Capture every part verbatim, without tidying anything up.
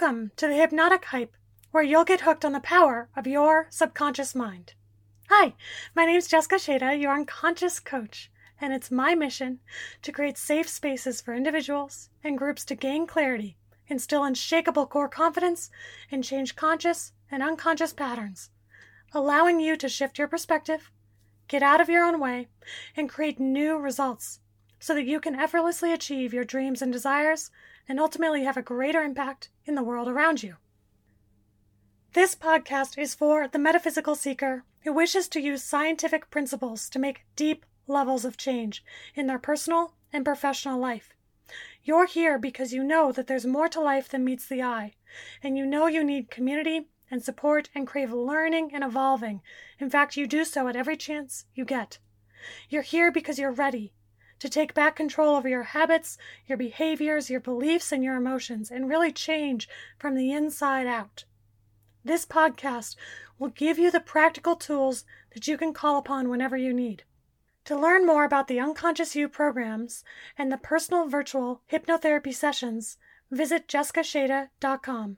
Welcome to the Hypnotic Hype, where you'll get hooked on the power of your subconscious mind. Hi, my name is Jessica Shada, your unconscious coach, and it's my mission to create safe spaces for individuals and groups to gain clarity, instill unshakable core confidence, and change conscious and unconscious patterns, allowing you to shift your perspective, get out of your own way, and create new results so that you can effortlessly achieve your dreams and desires and ultimately have a greater impact in the world around you. This podcast is for the metaphysical seeker who wishes to use scientific principles to make deep levels of change in their personal and professional life. You're here because you know that there's more to life than meets the eye, and you know you need community and support and crave learning and evolving. In fact, you do so at every chance you get. You're here because you're ready to take back control over your habits, your behaviors, your beliefs, and your emotions, and really change from the inside out. This podcast will give you the practical tools that you can call upon whenever you need. To learn more about the Unconscious You programs and the personal virtual hypnotherapy sessions, visit jessica shada dot com.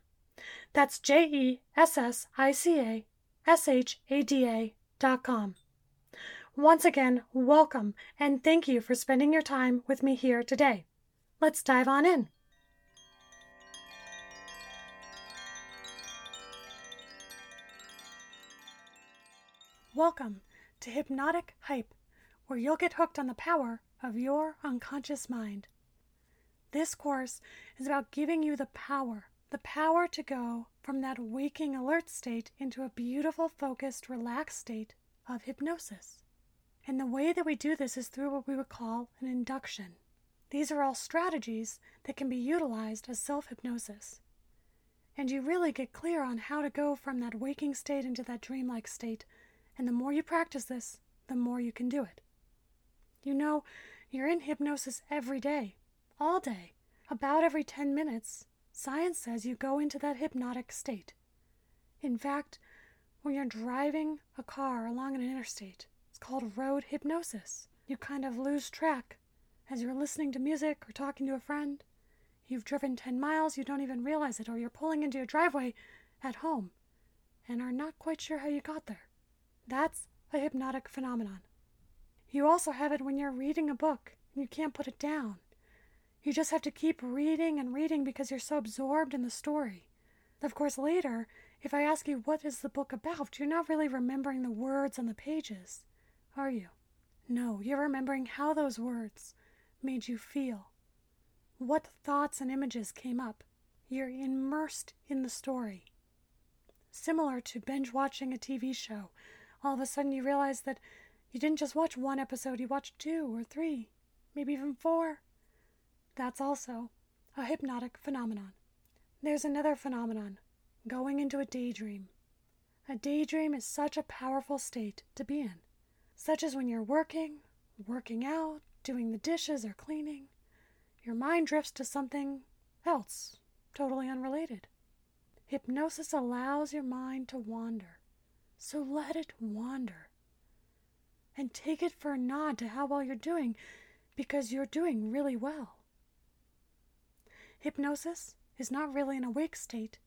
That's J E S S I C A S H A D A dot com. Once again, welcome, and thank you for spending your time with me here today. Let's dive on in. Welcome to Hypnotic Hype, where you'll get hooked on the power of your unconscious mind. This course is about giving you the power, the power to go from that waking alert state into a beautiful, focused, relaxed state of hypnosis. And the way that we do this is through what we would call an induction. These are all strategies that can be utilized as self-hypnosis. And you really get clear on how to go from that waking state into that dreamlike state. And the more you practice this, the more you can do it. You know, you're in hypnosis every day, all day, about every ten minutes. Science says you go into that hypnotic state. In fact, when you're driving a car along an interstate, it's called road hypnosis. You kind of lose track as you're listening to music or talking to a friend. You've driven ten miles, you don't even realize it, or you're pulling into your driveway at home and are not quite sure how you got there. That's a hypnotic phenomenon. You also have it when you're reading a book and you can't put it down. You just have to keep reading and reading because you're so absorbed in the story. Of course, later, if I ask you what is the book about, you're not really remembering the words on the pages, are you? No, you're remembering how those words made you feel. What thoughts and images came up. You're immersed in the story. Similar to binge watching a T V show. All of a sudden you realize that you didn't just watch one episode, you watched two or three, maybe even four. That's also a hypnotic phenomenon. There's another phenomenon. Going into a daydream. A daydream is such a powerful state to be in, such as when you're working, working out, doing the dishes or cleaning. Your mind drifts to something else, totally unrelated. Hypnosis allows your mind to wander, so let it wander. And take it for a nod to how well you're doing, because you're doing really well. Hypnosis is not really an awake state,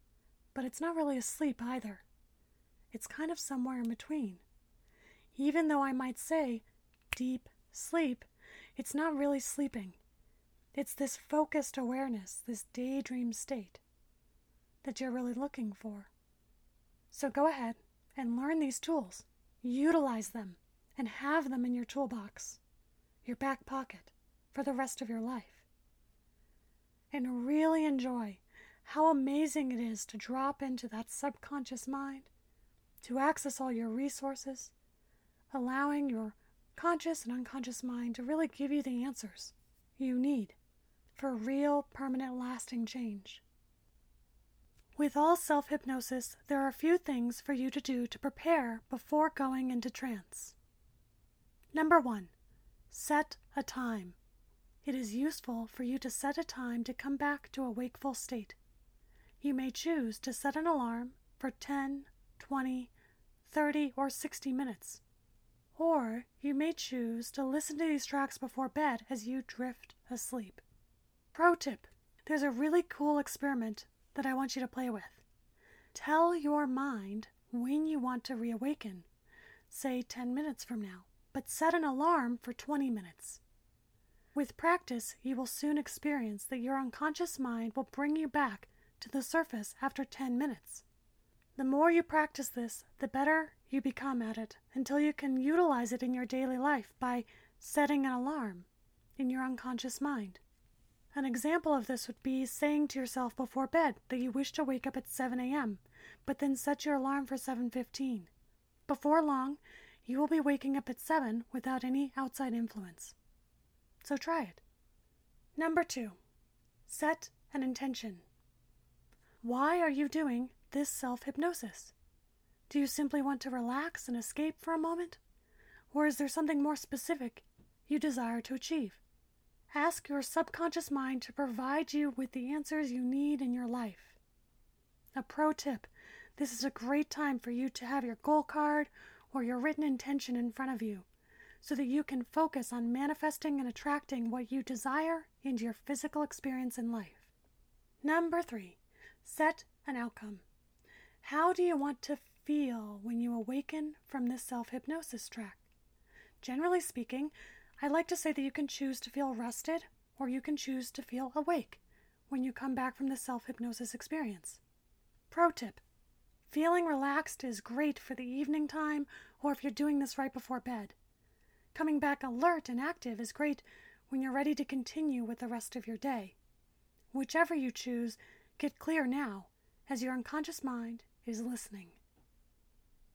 but it's not really asleep either. It's kind of somewhere in between. Even though I might say deep sleep, it's not really sleeping. It's this focused awareness, this daydream state that you're really looking for. So go ahead and learn these tools. Utilize them and have them in your toolbox, your back pocket, for the rest of your life. And really enjoy how amazing it is to drop into that subconscious mind, to access all your resources, allowing your conscious and unconscious mind to really give you the answers you need for real, permanent, lasting change. With all self-hypnosis, there are a few things for you to do to prepare before going into trance. Number one, set a time. It is useful for you to set a time to come back to a wakeful state. You may choose to set an alarm for ten, twenty, thirty, or sixty minutes. Or you may choose to listen to these tracks before bed as you drift asleep. Pro tip, there's a really cool experiment that I want you to play with. Tell your mind when you want to reawaken, say ten minutes from now, but set an alarm for twenty minutes. With practice, you will soon experience that your unconscious mind will bring you back to the surface after ten minutes. The more you practice this, the better you become at it until you can utilize it in your daily life by setting an alarm in your unconscious mind. An example of this would be saying to yourself before bed that you wish to wake up at seven a.m., but then set your alarm for seven fifteen. Before long, you will be waking up at seven without any outside influence. So try it. Number two, set an intention. Why are you doing this self-hypnosis? Do you simply want to relax and escape for a moment? Or is there something more specific you desire to achieve? Ask your subconscious mind to provide you with the answers you need in your life. A pro tip, this is a great time for you to have your goal card or your written intention in front of you, so that you can focus on manifesting and attracting what you desire into your physical experience in life. Number three, set an outcome. How do you want to feel when you awaken from this self-hypnosis track? Generally speaking, I like to say that you can choose to feel rested or you can choose to feel awake when you come back from the self-hypnosis experience. Pro tip, feeling relaxed is great for the evening time or if you're doing this right before bed. Coming back alert and active is great when you're ready to continue with the rest of your day. Whichever you choose, get clear now, as your unconscious mind is listening.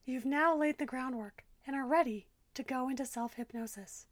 You've now laid the groundwork and are ready to go into self-hypnosis.